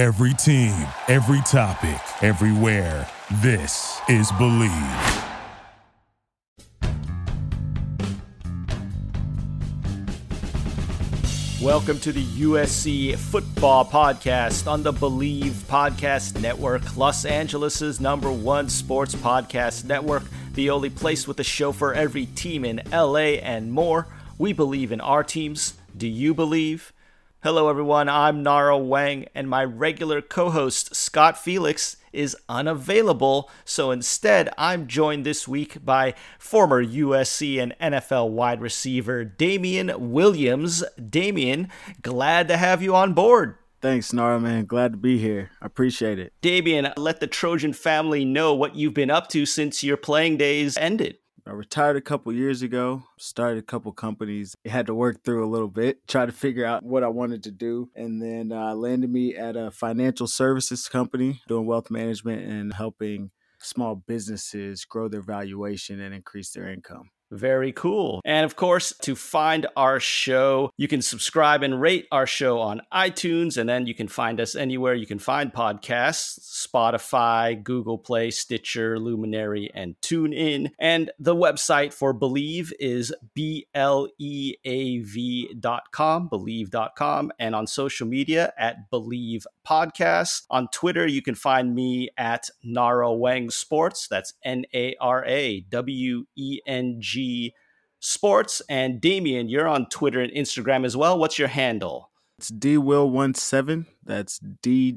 Every team, every topic, everywhere. This is Bleav. Welcome to the USC Football Podcast on the Bleav Podcast Network, Los Angeles' #1 sports podcast network, the only place with a show for every team in LA and more. We Bleav in our teams. Do you Bleav? Hello, everyone. I'm Nara Weng, and my regular co-host, Scott Felix, is unavailable. So instead, I'm joined this week by former USC and NFL wide receiver Damian Williams. Damian, glad to have you on board. Thanks, Nara, man. Glad to be here. I appreciate it. Damian, let the Trojan family know what you've been up to since your playing days ended. I retired a couple years ago, started a couple companies, had to work through a little bit, try to figure out what I wanted to do, and then landed me at a financial services company doing wealth management and helping small businesses grow their valuation and increase their income. Very cool. And of course, to find our show, you can subscribe and rate our show on iTunes, and then you can find us anywhere you can find podcasts: Spotify, Google Play, Stitcher, Luminary, and TuneIn. And the website for Bleav is bleav.com, Bleav.com, and on social media at Bleav Podcast. On Twitter, you can find me at Nara Weng Sports. That's N-A-R-A-W-E-N-G Sports. And Damian, you're on Twitter and Instagram as well. What's your handle? It's DWill17. That's D-W-I-L-L-O-N-E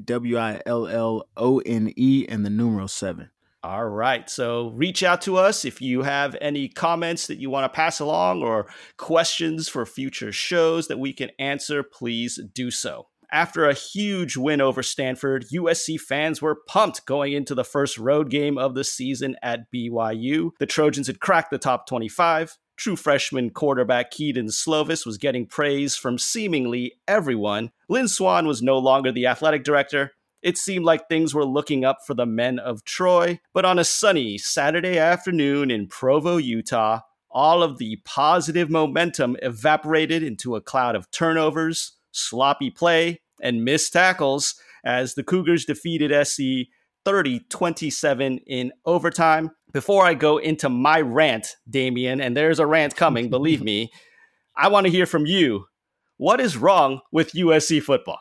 and the numeral 7. All right. So reach out to us if you have any comments that you want to pass along or questions for future shows that we can answer. Please do so. After a huge win over Stanford, USC fans were pumped going into the first road game of the season at BYU. The Trojans had cracked the top 25. True freshman quarterback Keaton Slovis was getting praise from seemingly everyone. Lynn Swan was no longer the athletic director. It seemed like things were looking up for the men of Troy. But on a sunny Saturday afternoon in Provo, Utah, all of the positive momentum evaporated into a cloud of turnovers, sloppy play, and missed tackles as the Cougars defeated SC 30-27 in overtime. Before I go into my rant, Damian, and there's a rant coming, Bleav me, I want to hear from you. What is wrong with USC football?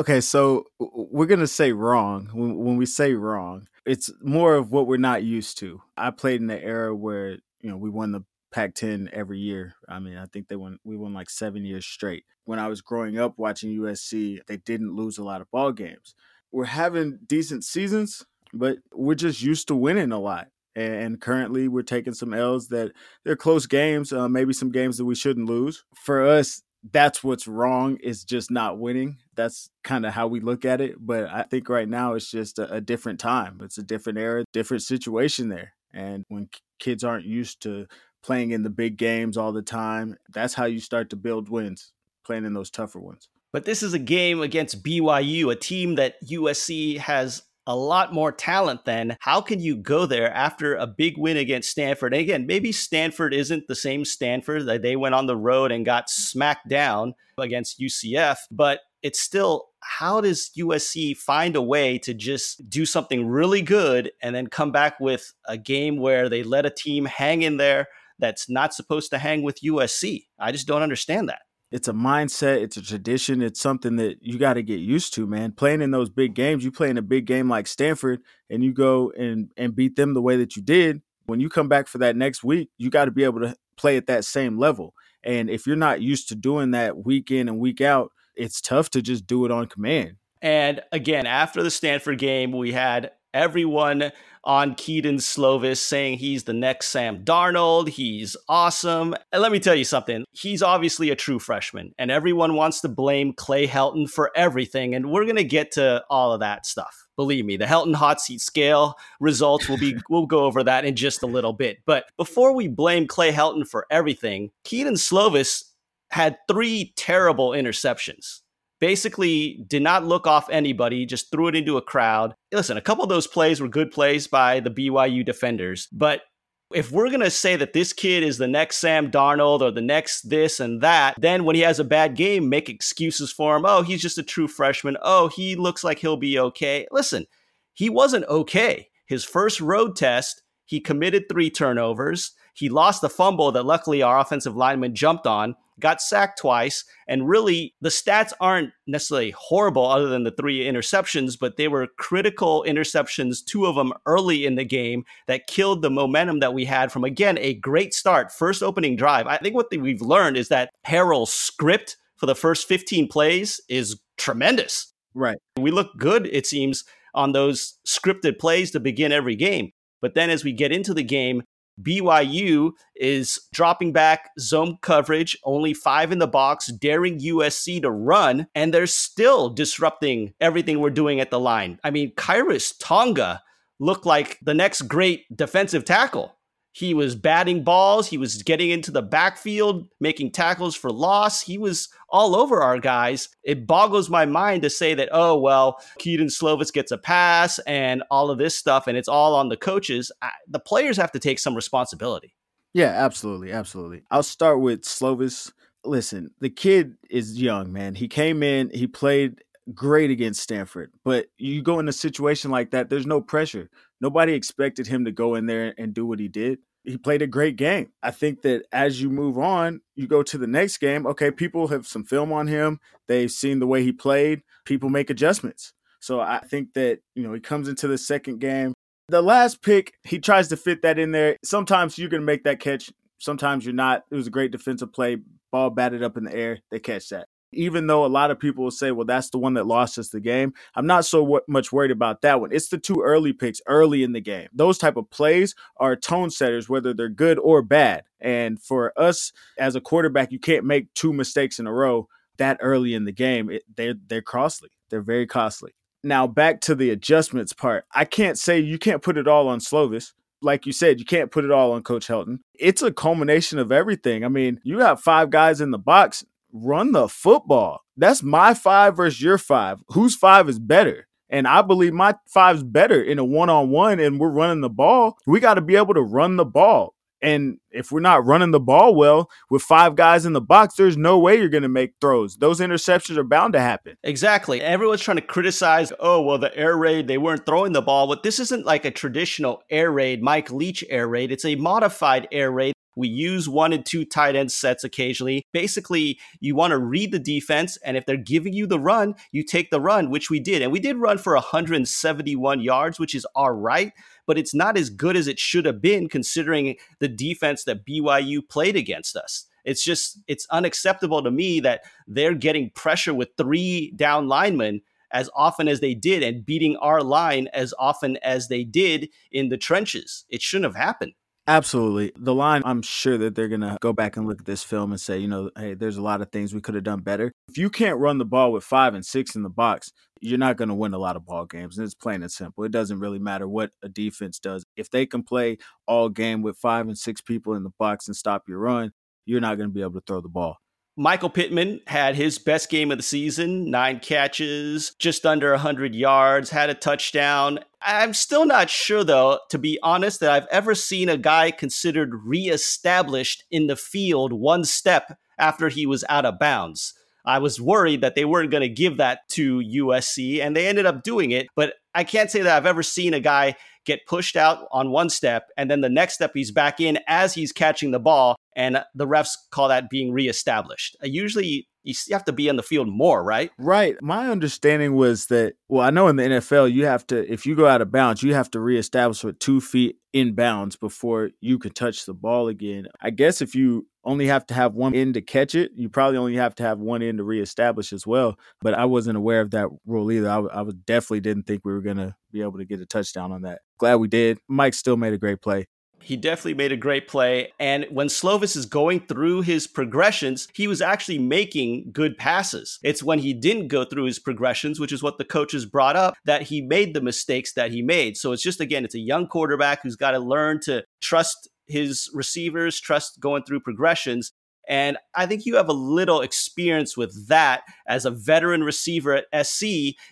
Okay, so we're going to say wrong. When we say wrong, it's more of what we're not used to. I played in the era where, you know, we won the Pac-10 every year. I mean, I think we won like 7 years straight. When I was growing up watching USC, they didn't lose a lot of ball games. We're having decent seasons, but we're just used to winning a lot. And currently we're taking some L's that they're close games, maybe some games that we shouldn't lose. For us, that's what's wrong, is just not winning. That's kind of how we look at it. But I think right now it's just a different time. It's a different era, different situation there. And when kids aren't used to playing in the big games all the time, that's how you start to build wins, playing in those tougher ones. But this is a game against BYU, a team that USC has a lot more talent than. How can you go there after a big win against Stanford? And again, maybe Stanford isn't the same Stanford that they went on the road and got smacked down against UCF, but it's still, how does USC find a way to just do something really good and then come back with a game where they let a team hang in there that's not supposed to hang with USC? I just don't understand that. It's a mindset. It's a tradition. It's something that you got to get used to, man. Playing in those big games, you play in a big game like Stanford and you go and beat them the way that you did. When you come back for that next week, you got to be able to play at that same level. And if you're not used to doing that week in and week out, it's tough to just do it on command. And again, after the Stanford game, we had everyone on Keaton Slovis saying he's the next Sam Darnold. He's awesome. And let me tell you something. He's obviously a true freshman, and everyone wants to blame Clay Helton for everything. And we're going to get to all of that stuff. Bleav me, the Helton hot seat scale results we'll go over that in just a little bit. But before we blame Clay Helton for everything, Keaton Slovis had three terrible interceptions. Basically did not look off anybody, just threw it into a crowd. Listen, a couple of those plays were good plays by the BYU defenders, but If we're going to say that this kid is the next Sam Darnold or the next this and that, then when he has a bad game, make excuses for him. Oh, he's just a true freshman. Oh, he looks like he'll be okay. Listen, he wasn't okay. His first road test, he committed 3 turnovers. He lost the fumble that luckily our offensive lineman jumped on, got sacked twice. And really, the stats aren't necessarily horrible other than the 3 interceptions, but they were critical interceptions, 2 of them early in the game that killed the momentum that we had from, again, a great start, first opening drive. I think what we've learned is that Harrell's script for the first 15 plays is tremendous. Right. We look good, it seems, on those scripted plays to begin every game. But then as we get into the game, BYU is dropping back zone coverage, only 5 in the box, daring USC to run, and they're still disrupting everything we're doing at the line. I mean, Kairos Tonga looked like the next great defensive tackle. He was batting balls. He was getting into the backfield, making tackles for loss. He was all over our guys. It boggles my mind to say that, oh, well, Keaton Slovis gets a pass and all of this stuff, and it's all on the coaches. The players have to take some responsibility. Yeah, absolutely. Absolutely. I'll start with Slovis. Listen, the kid is young, man. He came in, he played great against Stanford, but you go in a situation like that, there's no pressure. Nobody expected him to go in there and do what he did. He played a great game. I think that as you move on, you go to the next game. Okay, people have some film on him. They've seen the way he played. People make adjustments. So I think that, he comes into the second game. The last pick, he tries to fit that in there. Sometimes you're going to make that catch. Sometimes you're not. It was a great defensive play. Ball batted up in the air. They catch that. Even though a lot of people will say, well, that's the one that lost us the game. I'm not so much worried about that one. It's the 2 early picks early in the game. Those type of plays are tone setters, whether they're good or bad. And for us as a quarterback, you can't make 2 mistakes in a row that early in the game. They're costly. They're very costly. Now, back to the adjustments part. I can't say you can't put it all on Slovis. Like you said, you can't put it all on Coach Helton. It's a culmination of everything. I mean, you have 5 guys in the box. Run the football. That's my 5 versus your 5. Whose 5 is better? And I believe my 5's better in a one-on-one, and we're running the ball. We got to be able to run the ball. And if we're not running the ball well with 5 guys in the box, there's no way you're going to make throws. Those interceptions are bound to happen. Exactly. Everyone's trying to criticize, oh, well, the air raid, they weren't throwing the ball. But this isn't like a traditional air raid, Mike Leach air raid. It's a modified air raid. We use 1 and 2 tight end sets occasionally. Basically, you want to read the defense, and if they're giving you the run, you take the run, which we did. And we did run for 171 yards, which is all right, but it's not as good as it should have been considering the defense that BYU played against us. It's unacceptable to me that they're getting pressure with 3 down linemen as often as they did and beating our line as often as they did in the trenches. It shouldn't have happened. Absolutely. The line, I'm sure that they're going to go back and look at this film and say, hey, there's a lot of things we could have done better. If you can't run the ball with 5 and 6 in the box, you're not going to win a lot of ball games. And it's plain and simple. It doesn't really matter what a defense does. If they can play all game with 5 and 6 people in the box and stop your run, you're not going to be able to throw the ball. Michael Pittman had his best game of the season, 9 catches, just under 100 yards, had a touchdown. I'm still not sure, though, to be honest, that I've ever seen a guy considered reestablished in the field 1 step after he was out of bounds. I was worried that they weren't going to give that to USC, and they ended up doing it. But I can't say that I've ever seen a guy get pushed out on 1 step, and then the next step he's back in as he's catching the ball, and the refs call that being reestablished. Usually, you have to be on the field more, right? Right. My understanding was that, I know in the NFL, you have to, if you go out of bounds, you have to reestablish with 2 feet in bounds before you can touch the ball again. I guess if you only have to have 1 end to catch it, you probably only have to have 1 end to reestablish as well. But I wasn't aware of that rule either. I definitely didn't think we were going to be able to get a touchdown on that. Glad we did. Mike still made a great play. He definitely made a great play. And when Slovis is going through his progressions, he was actually making good passes. It's when he didn't go through his progressions, which is what the coaches brought up, that he made the mistakes that he made. So it's just, again, it's a young quarterback who's got to learn to trust his receivers, trust going through progressions. And I think you have a little experience with that. As a veteran receiver at SC,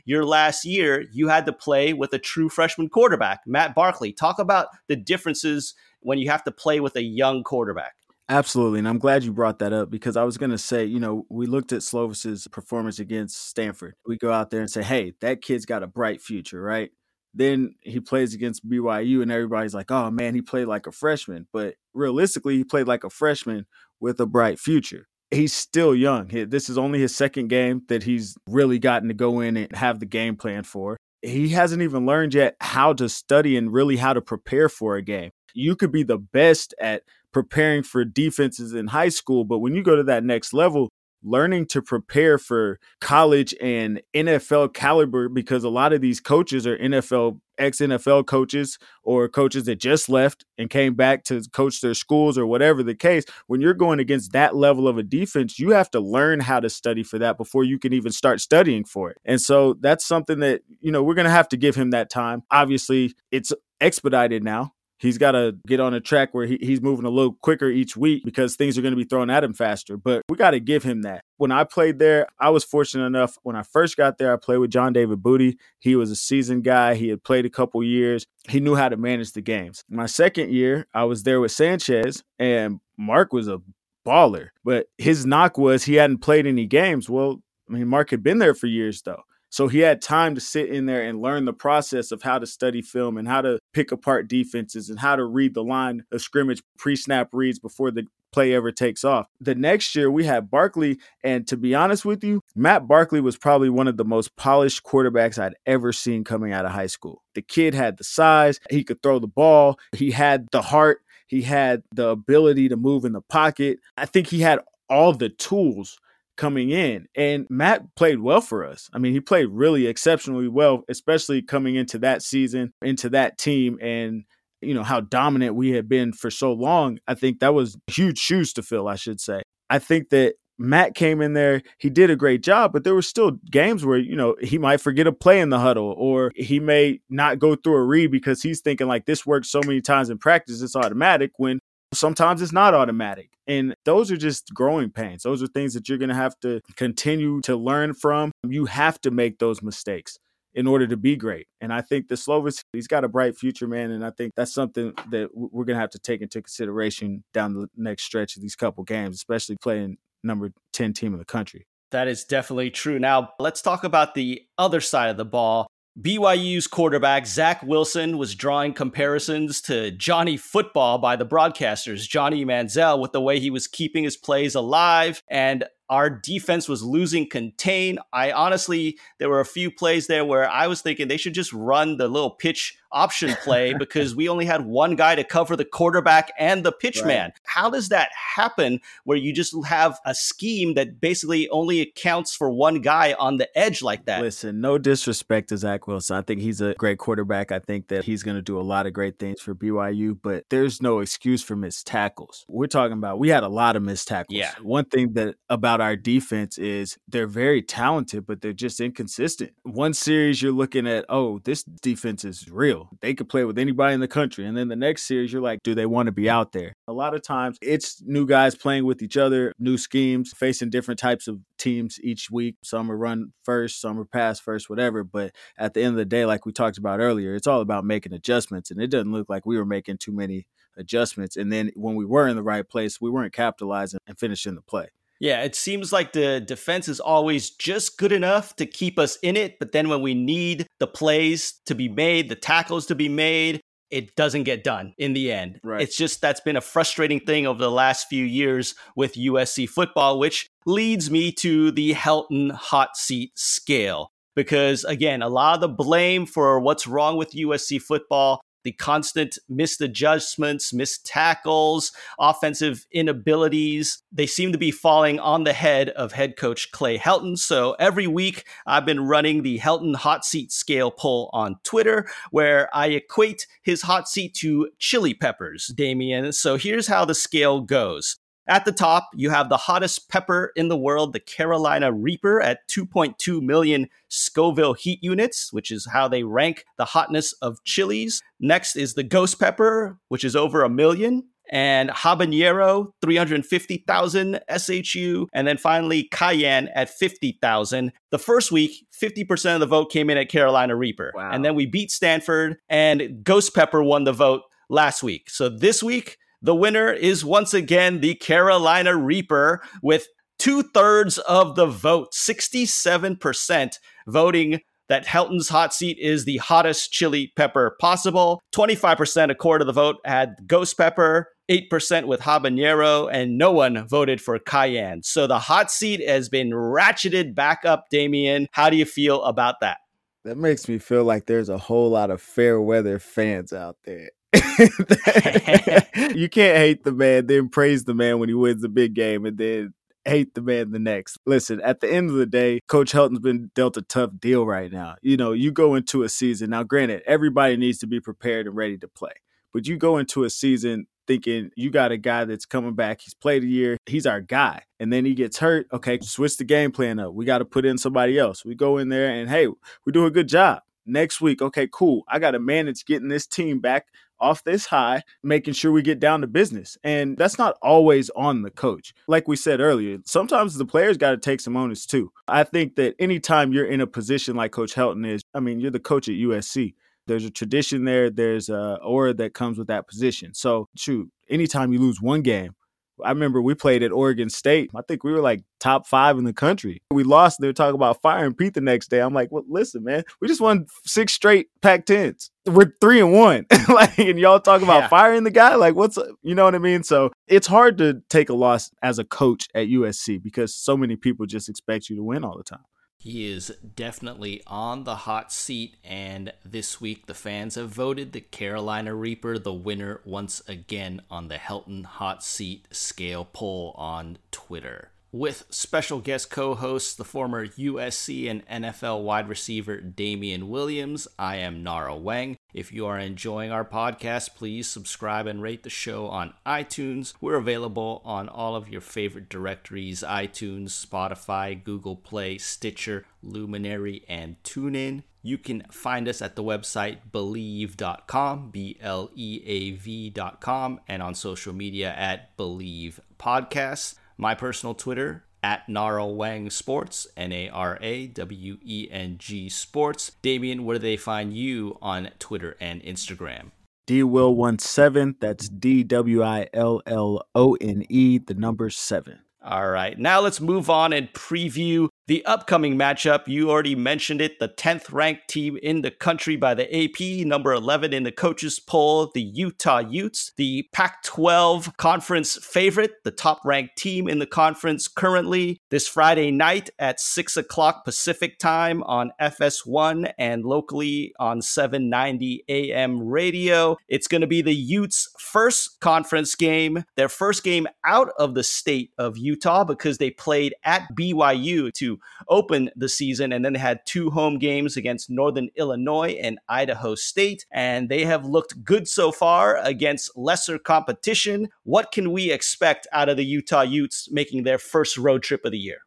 your last year, you had to play with a true freshman quarterback, Matt Barkley. Talk about the differences when you have to play with a young quarterback. Absolutely. And I'm glad you brought that up, because I was going to say, you know, we looked at Slovis's performance against Stanford. We go out there and say, hey, that kid's got a bright future, right? Then he plays against BYU and everybody's like, oh, man, he played like a freshman. But realistically, he played like a freshman with a bright future. He's still young. This is only his second game that he's really gotten to go in and have the game plan for. He hasn't even learned yet how to study and really how to prepare for a game. You could be the best at preparing for defenses in high school, but when you go to that next level, learning to prepare for college and NFL caliber, because a lot of these coaches are NFL, ex-NFL coaches, or coaches that just left and came back to coach their schools or whatever the case. When you're going against that level of a defense, you have to learn how to study for that before you can even start studying for it. And so that's something that, you know, we're going to have to give him that time. Obviously, it's expedited now. He's got to get on a track where he's moving a little quicker each week, because things are going to be thrown at him faster. But we got to give him that. When I played there, I was fortunate enough. When I first got there, I played with John David Booty. He was a seasoned guy. He had played a couple years. He knew how to manage the games. My second year, I was there with Sanchez, and Mark was a baller. But his knock was he hadn't played any games. Well, I mean, Mark had been there for years, though. So he had time to sit in there and learn the process of how to study film and how to pick apart defenses and how to read the line of scrimmage, pre-snap reads before the play ever takes off. The next year we had Barkley. And to be honest with you, Matt Barkley was probably one of the most polished quarterbacks I'd ever seen coming out of high school. The kid had the size. He could throw the ball. He had the heart. He had the ability to move in the pocket. I think he had all the tools coming in, and Matt played well for us. I mean, he played really exceptionally well, especially coming into that season, into that team, and you know how dominant we had been for so long. I think that was huge shoes to fill, I should say. I think that Matt came in there, he did a great job, but there were still games where, you know, he might forget a play in the huddle, or he may not go through a read because he's thinking like this worked so many times in practice, it's automatic, when sometimes it's not automatic. And those are just growing pains. Those are things that you're going to have to continue to learn from. You have to make those mistakes in order to be great. And I think the Slovis, he's got a bright future, man. And I think that's something that we're going to have to take into consideration down the next stretch of these couple games, especially playing number 10 team in the country. That is definitely true. Now, let's talk about the other side of the ball. BYU's quarterback, Zach Wilson, was drawing comparisons to Johnny Football by the broadcasters, Johnny Manziel, with the way he was keeping his plays alive, and our defense was losing contain. I honestly, there were a few plays there where I was thinking they should just run the little pitch option play because we only had one guy to cover the quarterback and the pitch man. How does that happen where you just have a scheme that basically only accounts for one guy on the edge like that? Listen, no disrespect to Zach Wilson. I think he's a great quarterback. I think that he's going to do a lot of great things for BYU, but there's no excuse for missed tackles. We're talking about, we had a lot of missed tackles. Yeah. One thing that about our defense is they're very talented, but they're just inconsistent. One series you're looking at, oh, this defense is real. They could play with anybody in the country. And then the next series you're like, do they want to be out there? A lot of times it's new guys playing with each other, new schemes, facing different types of teams each week. Some are run first, some are pass first, whatever. But at the end of the day, like we talked about earlier, it's all about making adjustments. And it doesn't look like we were making too many adjustments. And then when we were in the right place, we weren't capitalizing and finishing the play. Yeah, it seems like the defense is always just good enough to keep us in it. But then when we need the plays to be made, the tackles to be made, it doesn't get done in the end. Right. It's just that's been a frustrating thing over the last few years with USC football, which leads me to the Helton hot seat scale. Because, again, a lot of the blame for what's wrong with USC football, the constant missed adjustments, missed tackles, offensive inabilities, they seem to be falling on the head of head coach Clay Helton. So every week I've been running the Helton hot seat scale poll on Twitter, where I equate his hot seat to chili peppers, Damian. So here's how the scale goes. At the top, you have the hottest pepper in the world, the Carolina Reaper, at 2.2 million Scoville heat units, which is how they rank the hotness of chilies. Next is the Ghost Pepper, which is over 1 million. and Habanero, 350,000 SHU, and then finally Cayenne at 50,000. The first week, 50% of the vote came in at Carolina Reaper. Wow. And then we beat Stanford, and Ghost Pepper won the vote last week. So this week, the winner is once again the Carolina Reaper with 2/3 of the vote, 67% voting that Helton's hot seat is the hottest chili pepper possible. 25%, a quarter of the vote, had Ghost Pepper, 8% with Habanero, and no one voted for Cayenne. So the hot seat has been ratcheted back up, Damian. How do you feel about that? That makes me feel like there's a whole lot of fair weather fans out there. You can't hate the man, then praise the man when he wins the big game, and then hate the man the next. Listen, at the end of the day, Coach Helton's been dealt a tough deal right now. You know, you go into a season. Now, granted, everybody needs to be prepared and ready to play. But you go into a season thinking you got a guy that's coming back. He's played a year. He's our guy. And then he gets hurt. Okay, switch the game plan up. We got to put in somebody else. We go in there and, hey, we do a good job. Next week, okay, cool. I got to manage getting this team back off this high, making sure we get down to business. And that's not always on the coach. Like we said earlier, sometimes the players got to take some onus too. I think that anytime you're in a position like Coach Helton is, I mean, you're the coach at USC. There's a tradition there. There's an aura that comes with that position. So shoot, anytime you lose one game, I remember we played at Oregon State. I think we were like top 5 in the country. We lost. They were talking about firing Pete the next day. I'm like, well, listen, man, we just won 6 straight Pac-10s. We're 3-1. Like, and y'all talk about firing the guy. Like, what's, you know what I mean? So it's hard to take a loss as a coach at USC because so many people just expect you to win all the time. He is definitely on the hot seat, and this week the fans have voted the Carolina Reaper the winner once again on the Helton Hot Seat Scale poll on Twitter. With special guest co-hosts, the former USC and NFL wide receiver Damian Williams, I am Nara Weng. If you are enjoying our podcast, please subscribe and rate the show on iTunes. We're available on all of your favorite directories, iTunes, Spotify, Google Play, Stitcher, Luminary, and TuneIn. You can find us at the website Bleav.com, Bleav.com, and on social media at Bleav Podcasts. My personal Twitter, at Nara Weng Sports, Naraweng Sports. Damian, where do they find you on Twitter and Instagram? DWill17, that's DWILLONE, 7. All right, now let's move on and preview the upcoming matchup. You already mentioned it, the 10th ranked team in the country by the AP, number 11 in the coaches poll, the Utah Utes, the Pac-12 conference favorite, the top ranked team in the conference currently. This Friday night at 6 o'clock Pacific time on FS1 and locally on 790 AM radio. It's going to be the Utes' first conference game, their first game out of the state of Utah because they played at BYU to open the season, and then they had 2 home games against Northern Illinois and Idaho State, and they have looked good so far against lesser competition. What can we expect out of the Utah Utes making their first road trip of the year?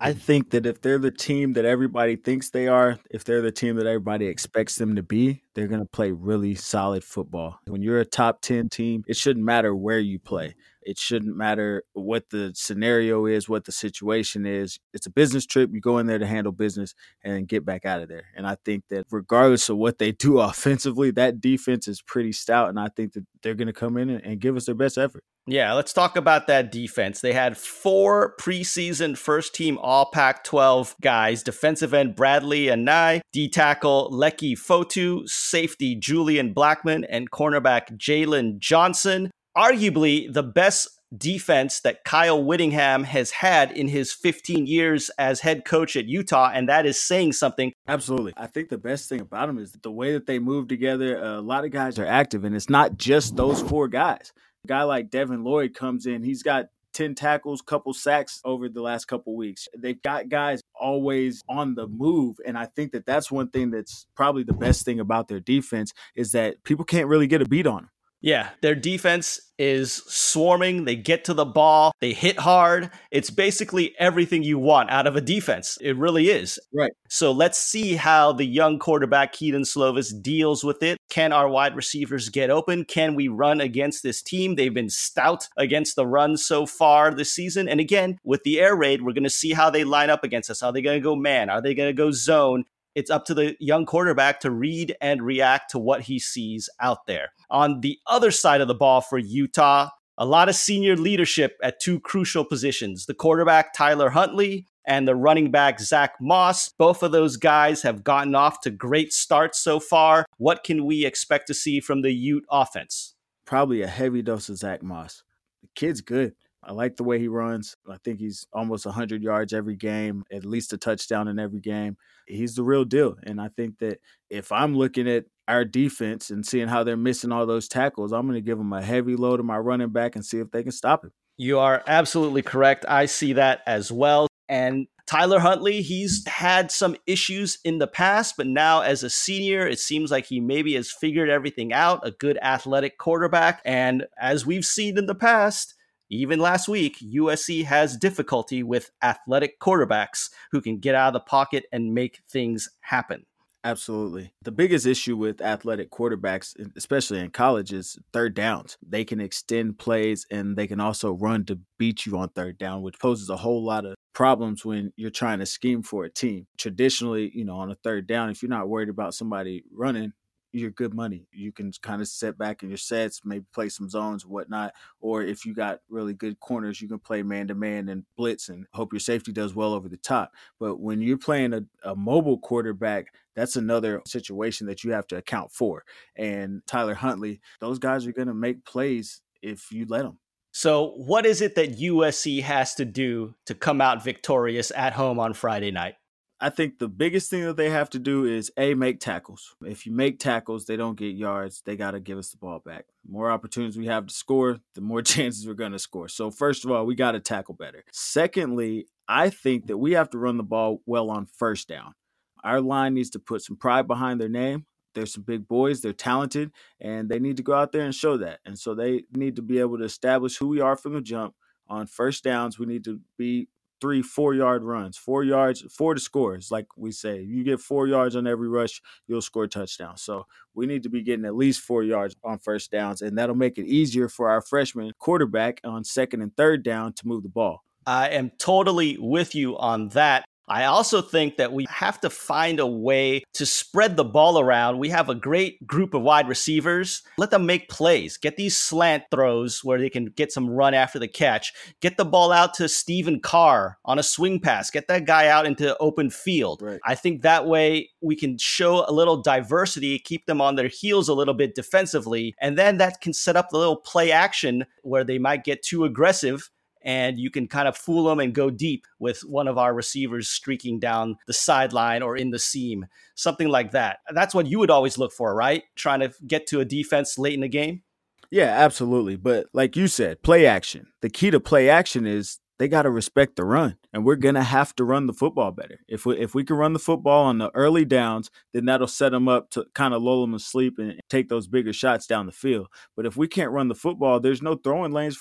I think that if they're the team that everybody thinks they are, if they're the team that everybody expects them to be, they're going to play really solid football. When you're a top 10 team, it shouldn't matter where you play. It shouldn't matter what the scenario is, what the situation is. It's a business trip. You go in there to handle business and get back out of there. And I think that regardless of what they do offensively, that defense is pretty stout. And I think that they're going to come in and give us their best effort. Yeah, let's talk about that defense. They had 4 preseason first-team All-Pac-12 guys, defensive end Bradley Anai, D-tackle Leki Fotu, safety Julian Blackman, and cornerback Jalen Johnson. Arguably the best defense that Kyle Whittingham has had in his 15 years as head coach at Utah, and that is saying something. Absolutely. I think the best thing about them is the way that they move together. A lot of guys are active, and it's not just those 4 guys. A guy like Devin Lloyd comes in. He's got 10 tackles, couple sacks over the last couple weeks. They've got guys always on the move, and I think that that's one thing that's probably the best thing about their defense is that people can't really get a beat on them. Yeah, their defense is swarming. They get to the ball. They hit hard. It's basically everything you want out of a defense. It really is. Right. So let's see how the young quarterback Keaton Slovis deals with it. Can our wide receivers get open? Can we run against this team? They've been stout against the run so far this season. And again, with the air raid, we're going to see how they line up against us. Are they going to go man? Are they going to go zone? It's up to the young quarterback to read and react to what he sees out there. On the other side of the ball for Utah, a lot of senior leadership at two crucial positions, the quarterback Tyler Huntley and the running back Zach Moss. Both of those guys have gotten off to great starts so far. What can we expect to see from the Ute offense? Probably a heavy dose of Zach Moss. The kid's good. I like the way he runs. I think he's almost 100 yards every game, at least a touchdown in every game. He's the real deal. And I think that if I'm looking at our defense and seeing how they're missing all those tackles, I'm going to give them a heavy load of my running back and see if they can stop him. You are absolutely correct. I see that as well. And Tyler Huntley, he's had some issues in the past, but now as a senior, it seems like he maybe has figured everything out, a good athletic quarterback. And as we've seen in the past, even last week, USC has difficulty with athletic quarterbacks who can get out of the pocket and make things happen. Absolutely. The biggest issue with athletic quarterbacks, especially in college, is third downs. They can extend plays and they can also run to beat you on third down, which poses a whole lot of problems when you're trying to scheme for a team. Traditionally, on a third down, if you're not worried about somebody running, you're good money. You can kind of sit back in your sets, maybe play some zones, whatnot. Or if you got really good corners, you can play man-to-man and blitz and hope your safety does well over the top. But when you're playing a mobile quarterback, that's another situation that you have to account for. And Tyler Huntley, those guys are going to make plays if you let them. So what is it that USC has to do to come out victorious at home on Friday night? I think the biggest thing that they have to do is, A, make tackles. If you make tackles, they don't get yards. They got to give us the ball back. The more opportunities we have to score, the more chances we're going to score. So first of all, we got to tackle better. Secondly, I think that we have to run the ball well on first down. Our line needs to put some pride behind their name. They're some big boys. They're talented, and they need to go out there and show that. And so they need to be able to establish who we are from the jump. On first downs, we need to be 3-4 yard runs, 4 yards, four to scores. Like we say, you get 4 yards on every rush, you'll score a touchdown. So we need to be getting at least 4 yards on first downs, and that'll make it easier for our freshman quarterback on second and third down to move the ball. I am totally with you on that. I also think that we have to find a way to spread the ball around. We have a great group of wide receivers. Let them make plays. Get these slant throws where they can get some run after the catch. Get the ball out to Stephen Carr on a swing pass. Get that guy out into open field. Right. I think that way we can show a little diversity, keep them on their heels a little bit defensively, and then that can set up the little play action where they might get too aggressive. And you can kind of fool them and go deep with one of our receivers streaking down the sideline or in the seam, something like that. That's what you would always look for, right? Trying to get to a defense late in the game. Yeah, absolutely. But like you said, play action. The key to play action is they got to respect the run, and we're going to have to run the football better. If we can run the football on the early downs, then that'll set them up to kind of lull them asleep and take those bigger shots down the field. But if we can't run the football, there's no throwing lanes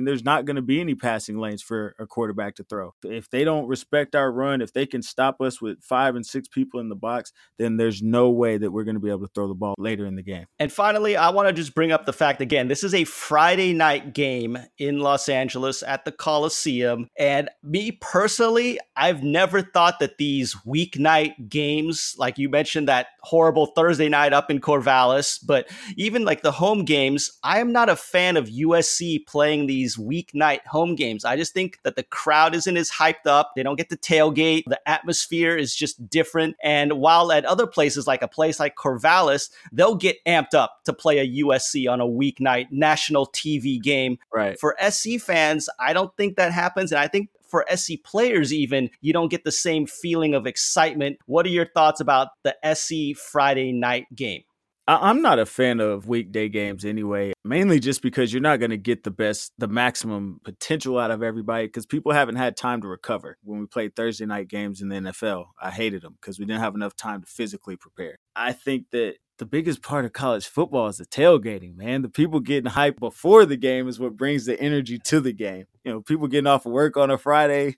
there's not going to be any passing lanes for a quarterback to throw. If they don't respect our run, if they can stop us with 5 and 6 people in the box, then there's no way that we're going to be able to throw the ball later in the game. And finally, I want to just bring up the fact, again, this is a Friday night game in Los Angeles at the Coliseum. And me personally, I've never thought that these weeknight games, like you mentioned, that horrible Thursday night up in Corvallis, but even like the home games, I am not a fan of USC playing these weeknight home games. I just think that the crowd isn't as hyped up. They don't get to tailgate. The atmosphere is just different. And while at other places, like a place like Corvallis, they'll get amped up to play a USC on a weeknight national TV game. Right. For SC fans, I don't think that happens. And I think for SC players, even, you don't get the same feeling of excitement. What are your thoughts about the SC Friday night game? I'm not a fan of weekday games anyway, mainly just because you're not going to get the maximum potential out of everybody because people haven't had time to recover. When we played Thursday night games in the NFL, I hated them because we didn't have enough time to physically prepare. I think that the biggest part of college football is the tailgating, man. The people getting hyped before the game is what brings the energy to the game. You know, people getting off of work on a Friday,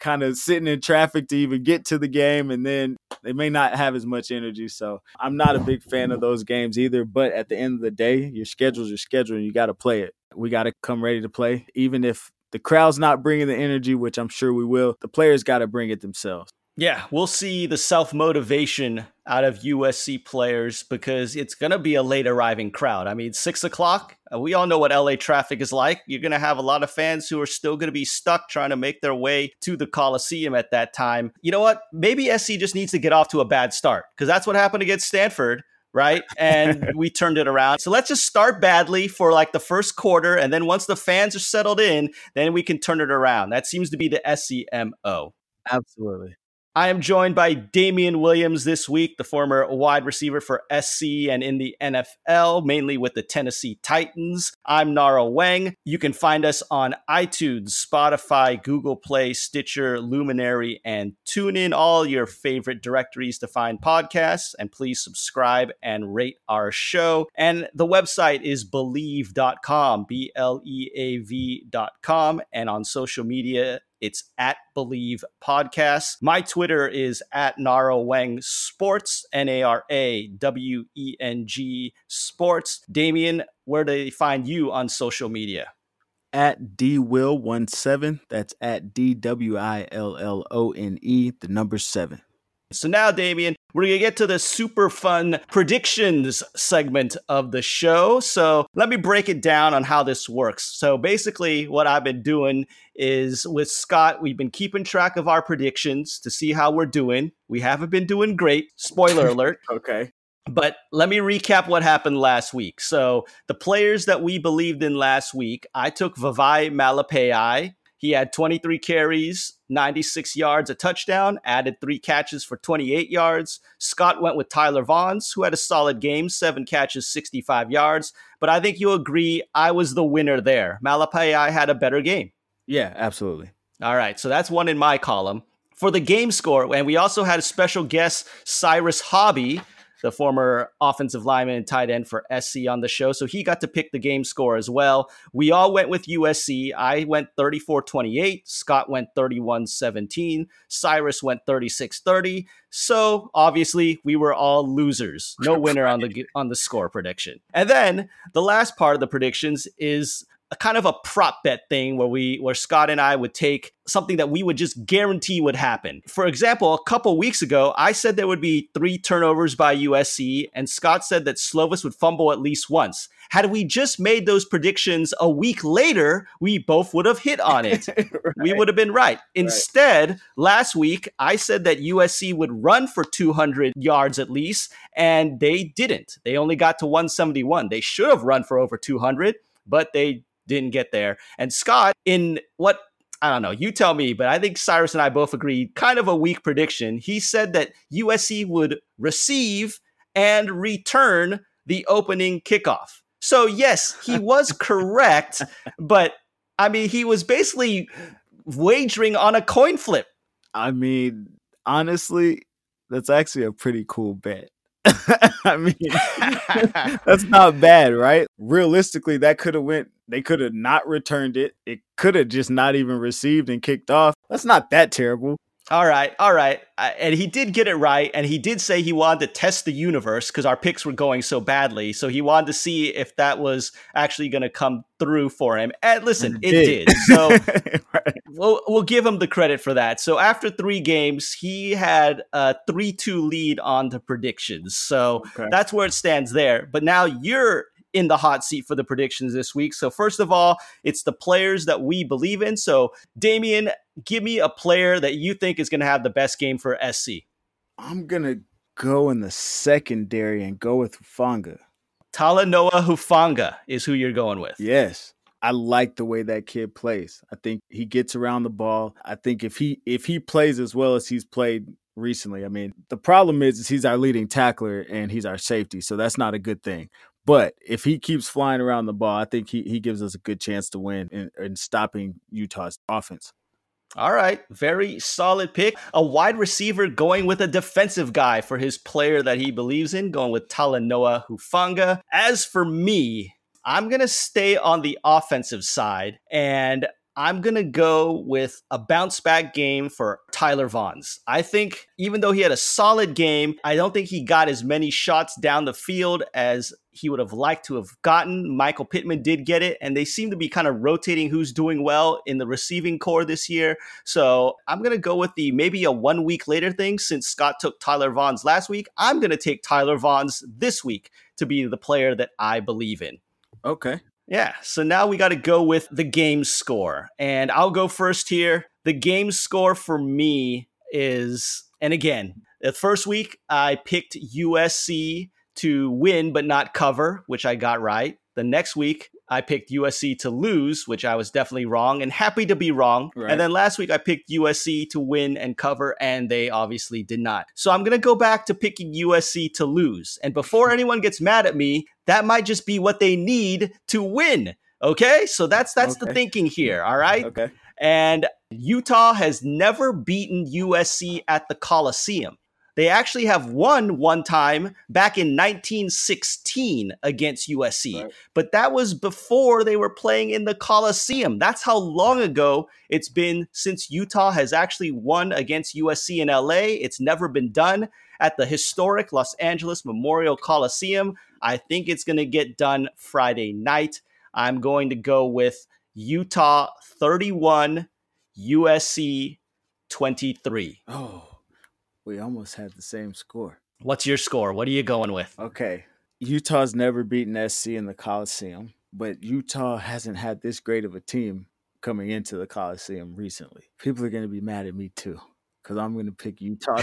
kind of sitting in traffic to even get to the game, and then they may not have as much energy. So I'm not a big fan of those games either. But at the end of the day, your schedule's your schedule, and you got to play it. We got to come ready to play. Even if the crowd's not bringing the energy, which I'm sure we will, the players got to bring it themselves. Yeah, we'll see the self-motivation out of USC players because it's going to be a late arriving crowd. I mean, 6 o'clock, we all know what LA traffic is like. You're going to have a lot of fans who are still going to be stuck trying to make their way to the Coliseum at that time. You know what? Maybe SC just needs to get off to a bad start because that's what happened against Stanford. Right? And we turned it around. So let's just start badly for like the first quarter. And then once the fans are settled in, then we can turn it around. That seems to be the SCMO. Absolutely. I am joined by Damian Williams this week, the former wide receiver for SC and in the NFL, mainly with the Tennessee Titans. I'm Nara Weng. You can find us on iTunes, Spotify, Google Play, Stitcher, Luminary, and TuneIn, all your favorite directories to find podcasts. And please subscribe and rate our show. And the website is Bleav.com, Bleav.com. And on social media, it's at Bleav Podcast. My Twitter is at Nara Weng Sports, Naraweng Sports. Damian, where do they find you on social media? At DWill17. That's at DWILLONE, the number 7. So now, Damian, we're going to get to the super fun predictions segment of the show. So let me break it down on how this works. So basically what I've been doing is with Scott, we've been keeping track of our predictions to see how we're doing. We haven't been doing great. Spoiler alert. Okay. But let me recap what happened last week. So the players that we believed in last week, I took Vavae Malepeai. He had 23 carries, 96 yards, a touchdown, added 3 catches for 28 yards. Scott went with Tyler Vaughns, who had a solid game, 7 catches, 65 yards. But I think you'll agree I was the winner there. Malepeai had a better game. Yeah, absolutely. All right, so that's one in my column. For the game score, and we also had a special guest, Cyrus Hobby, the former offensive lineman and tight end for SC on the show. So he got to pick the game score as well. We all went with USC. I went 34-28. Scott went 31-17. Cyrus went 36-30. So obviously we were all losers. No winner on the score prediction. And then the last part of the predictions is a kind of a prop bet thing where Scott and I would take something that we would just guarantee would happen. For example, a couple weeks ago, I said there would be 3 turnovers by USC, and Scott said that Slovis would fumble at least once. Had we just made those predictions a week later, we both would have hit on it. Right. We would have been right. Instead, last week, I said that USC would run for 200 yards at least, and they didn't. They only got to 171. They should have run for over 200, but they didn't get there. And Scott, in what, I don't know, you tell me, but I think Cyrus and I both agreed, kind of a weak prediction. He said that USC would receive and return the opening kickoff. So yes, he was correct, but I mean, he was basically wagering on a coin flip. I mean, honestly, that's actually a pretty cool bet. I mean, that's not bad, right? Realistically, that could have went. They could have not returned it. It could have just not even received and kicked off. That's not that terrible. All right. And he did get it right. And he did say he wanted to test the universe because our picks were going so badly. So he wanted to see if that was actually going to come through for him. And listen, it did. So right. We'll give him the credit for that. So after 3 games, he had a 3-2 lead on the predictions. So that's where it stands there. But now you're in the hot seat for the predictions this week. So first of all, it's the players that we Bleav in. So Damian, give me a player that you think is going to have the best game for SC. I'm going to go in the secondary and go with Hufanga. Talanoa Hufanga is who you're going with. Yes. I like the way that kid plays. I think he gets around the ball. I think if he plays as well as he's played recently, I mean, the problem is he's our leading tackler and he's our safety. So that's not a good thing. But if he keeps flying around the ball, I think he gives us a good chance to win in stopping Utah's offense. All right. Very solid pick. A wide receiver going with a defensive guy for his player that he believes in, going with Talanoa Hufanga. As for me, I'm going to stay on the offensive side, and I'm going to go with a bounce back game for Tyler Vaughns. I think even though he had a solid game, I don't think he got as many shots down the field as he would have liked to have gotten. Michael Pittman did get it, and they seem to be kind of rotating who's doing well in the receiving core this year. So I'm going to go with the maybe a 1 week later thing. Since Scott took Tyler Vaughns last week, I'm going to take Tyler Vaughns this week to be the player that I believe in. Okay. Yeah, so now we got to go with the game score. And I'll go first here. The game score for me is, and again, the first week I picked USC to win but not cover, which I got right. The next week I picked USC to lose, which I was definitely wrong and happy to be wrong. Right. And then last week I picked USC to win and cover, and they obviously did not. So I'm going to go back to picking USC to lose. And before anyone gets mad at me, that might just be what they need to win. Okay? So that's okay. The thinking here. All right? Okay. And Utah has never beaten USC at the Coliseum. They actually have won one time back in 1916 against USC, right. But that was before they were playing in the Coliseum. That's how long ago it's been since Utah has actually won against USC in LA. It's never been done at the historic Los Angeles Memorial Coliseum. I think it's going to get done Friday night. I'm going to go with Utah 31, USC 23. Oh. We almost had the same score. What's your score? What are you going with? Okay. Utah's never beaten SC in the Coliseum, but Utah hasn't had this great of a team coming into the Coliseum recently. People are going to be mad at me too, because I'm going to pick Utah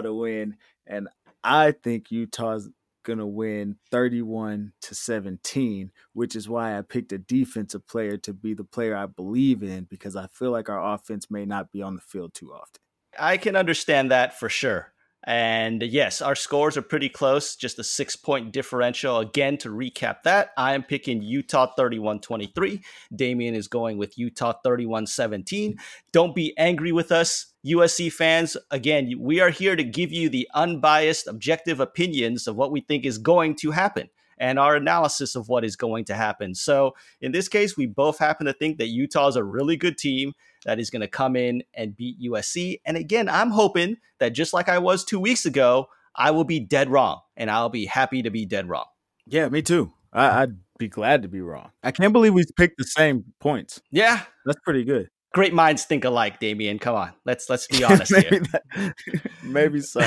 to win. And I think Utah's going to win 31-17, which is why I picked a defensive player to be the player I believe in, because I feel like our offense may not be on the field too often. I can understand that for sure. And yes, our scores are pretty close, just a 6-point differential. Again, to recap that, I'm picking Utah 31-23. Damian is going with Utah 31-17. Don't be angry with us, USC fans. Again, we are here to give you the unbiased, objective opinions of what we think is going to happen and our analysis of what is going to happen. So in this case, we both happen to think that Utah is a really good team that is going to come in and beat USC. And again, I'm hoping that just like I was 2 weeks ago, I will be dead wrong, and I'll be happy to be dead wrong. Yeah, me too. I'd be glad to be wrong. I can't believe we picked the same points. Yeah. That's pretty good. Great minds think alike, Damian. Come on. Let's be honest maybe here. Maybe so.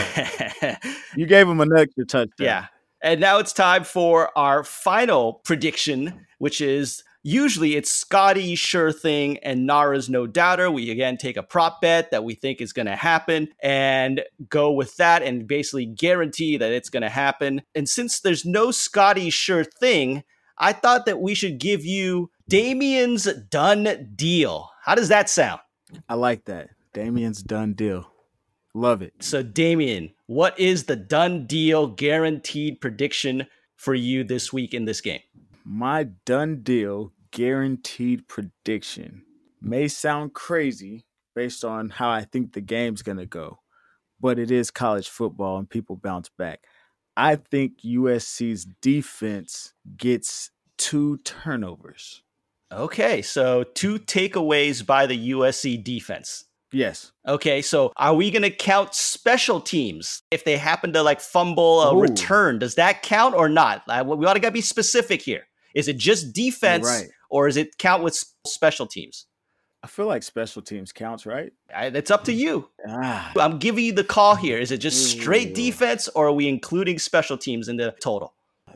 You gave him an extra touchdown. Yeah. And now it's time for our final prediction, which is usually it's Scotty's sure thing and Nara's no doubter. We again take a prop bet that we think is going to happen and go with that and basically guarantee that it's going to happen. And since there's no Scotty's sure thing, I thought that we should give you Damian's done deal. How does that sound? I like that. Damian's done deal. Love it. So Damian, what is the done deal guaranteed prediction for you this week in this game? My done deal guaranteed prediction may sound crazy based on how I think the game's going to go, but it is college football and people bounce back. I think USC's defense gets 2 turnovers. Okay, so 2 takeaways by the USC defense. Yes. Okay, so are we going to count special teams if they happen to like fumble a return? Does that count or not? We ought to be specific here. Is it just defense or is it count with special teams? I feel like special teams counts, right? It's up to you. I'm giving you the call here. Is it just straight defense or are we including special teams in the total?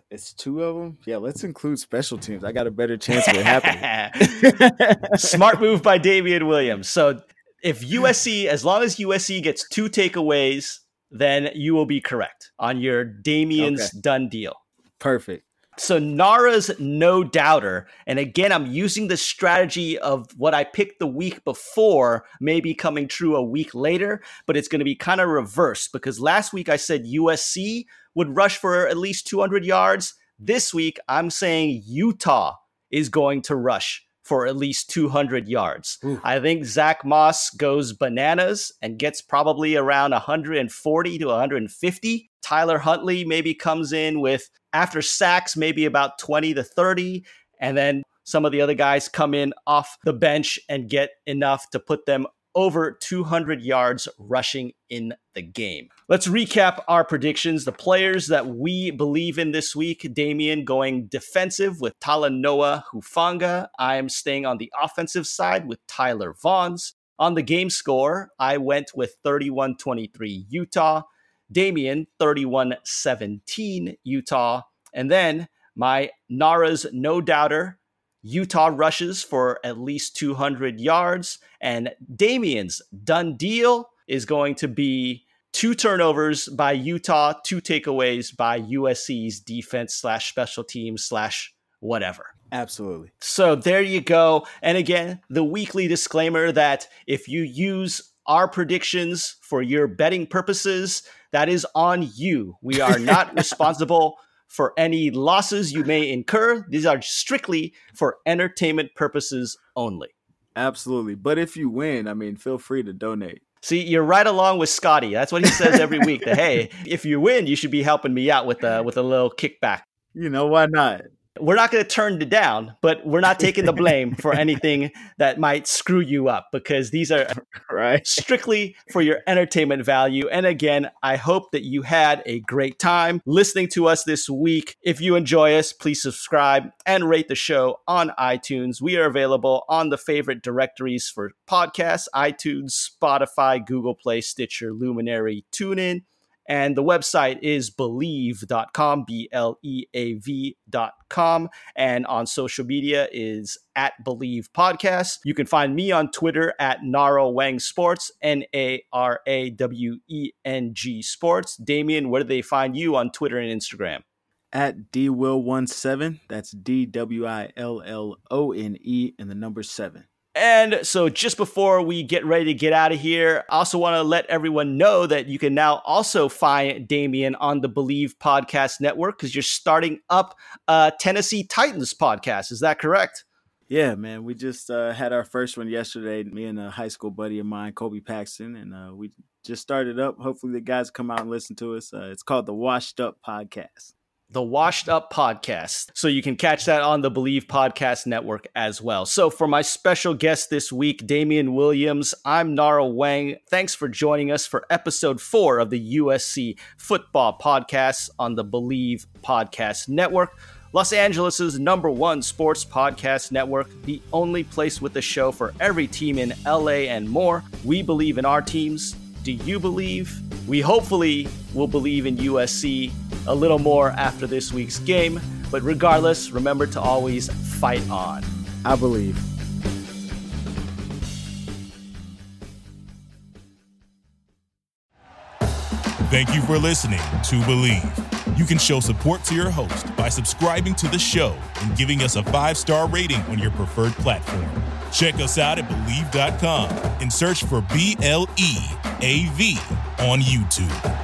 It's 2 of them. Yeah, let's include special teams. I got a better chance of it happening. Smart move by Damian Williams. So if USC, as long as USC gets 2 takeaways, then you will be correct on your Damian's done deal. Perfect. So Nara's no doubter. And again, I'm using the strategy of what I picked the week before, maybe coming true a week later, but it's going to be kind of reversed because last week I said USC would rush for at least 200 yards. This week, I'm saying Utah is going to rush for at least 200 yards. Ooh. I think Zach Moss goes bananas and gets probably around 140 to 150. Tyler Huntley maybe comes in with, after sacks, maybe about 20 to 30. And then some of the other guys come in off the bench and get enough to put them over 200 yards rushing in the game. Let's recap our predictions. The players that we Bleav in this week: Damian going defensive with Talanoa Hufanga. I am staying on the offensive side with Tyler Vaughns. On the game score, I went with 31-23 Utah. Damian, 31-17 Utah. And then my Nara's no-doubter, Utah rushes for at least 200 yards, and Damian's done deal is going to be 2 turnovers by Utah, 2 takeaways by USC's defense /special teams/whatever. Absolutely. So there you go. And again, the weekly disclaimer that if you use our predictions for your betting purposes, that is on you. We are not responsible for any losses you may incur. These are strictly for entertainment purposes only. Absolutely. But if you win, I mean, feel free to donate. See, you're right along with Scotty. That's what he says every week. That, hey, if you win, you should be helping me out with a little kickback. You know, why not? We're not going to turn it down, but we're not taking the blame for anything that might screw you up, because these are right strictly for your entertainment value. And again, I hope that you had a great time listening to us this week. If you enjoy us, please subscribe and rate the show on iTunes. We are available on the favorite directories for podcasts: iTunes, Spotify, Google Play, Stitcher, Luminary, TuneIn. And the website is Bleav.com, Bleav.com. And on social media is @BleavPodcast. You can find me on Twitter @NaraWengSports, NARAWENG Sports. Damian, where do they find you on Twitter and Instagram? @DWill17. That's DWILLONE and the number 7. And so just before we get ready to get out of here, I also want to let everyone know that you can now also find Damian on the Bleav Podcast Network, because you're starting up a Tennessee Titans podcast. Is that correct? Yeah, man. We just had our first one yesterday, me and a high school buddy of mine, Kobe Paxton, and we just started up. Hopefully the guys come out and listen to us. It's called the Washed Up Podcast. The Washed Up Podcast. So you can catch that on the Bleav Podcast Network as well. So for my special guest this week, Damian Williams, I'm Nara Weng. Thanks for joining us for episode 4 of the USC Football Podcast on the Bleav Podcast Network, Los Angeles' #1 sports podcast network, the only place with a show for every team in LA and more. We Bleav in our teams. Do you Bleav? We hopefully will Bleav in USC a little more after this week's game. But regardless, remember to always fight on. I Bleav. Thank you for listening to Bleav. You can show support to your host by subscribing to the show and giving us a 5-star rating on your preferred platform. Check us out at Bleav.com and search for BLEAV on YouTube.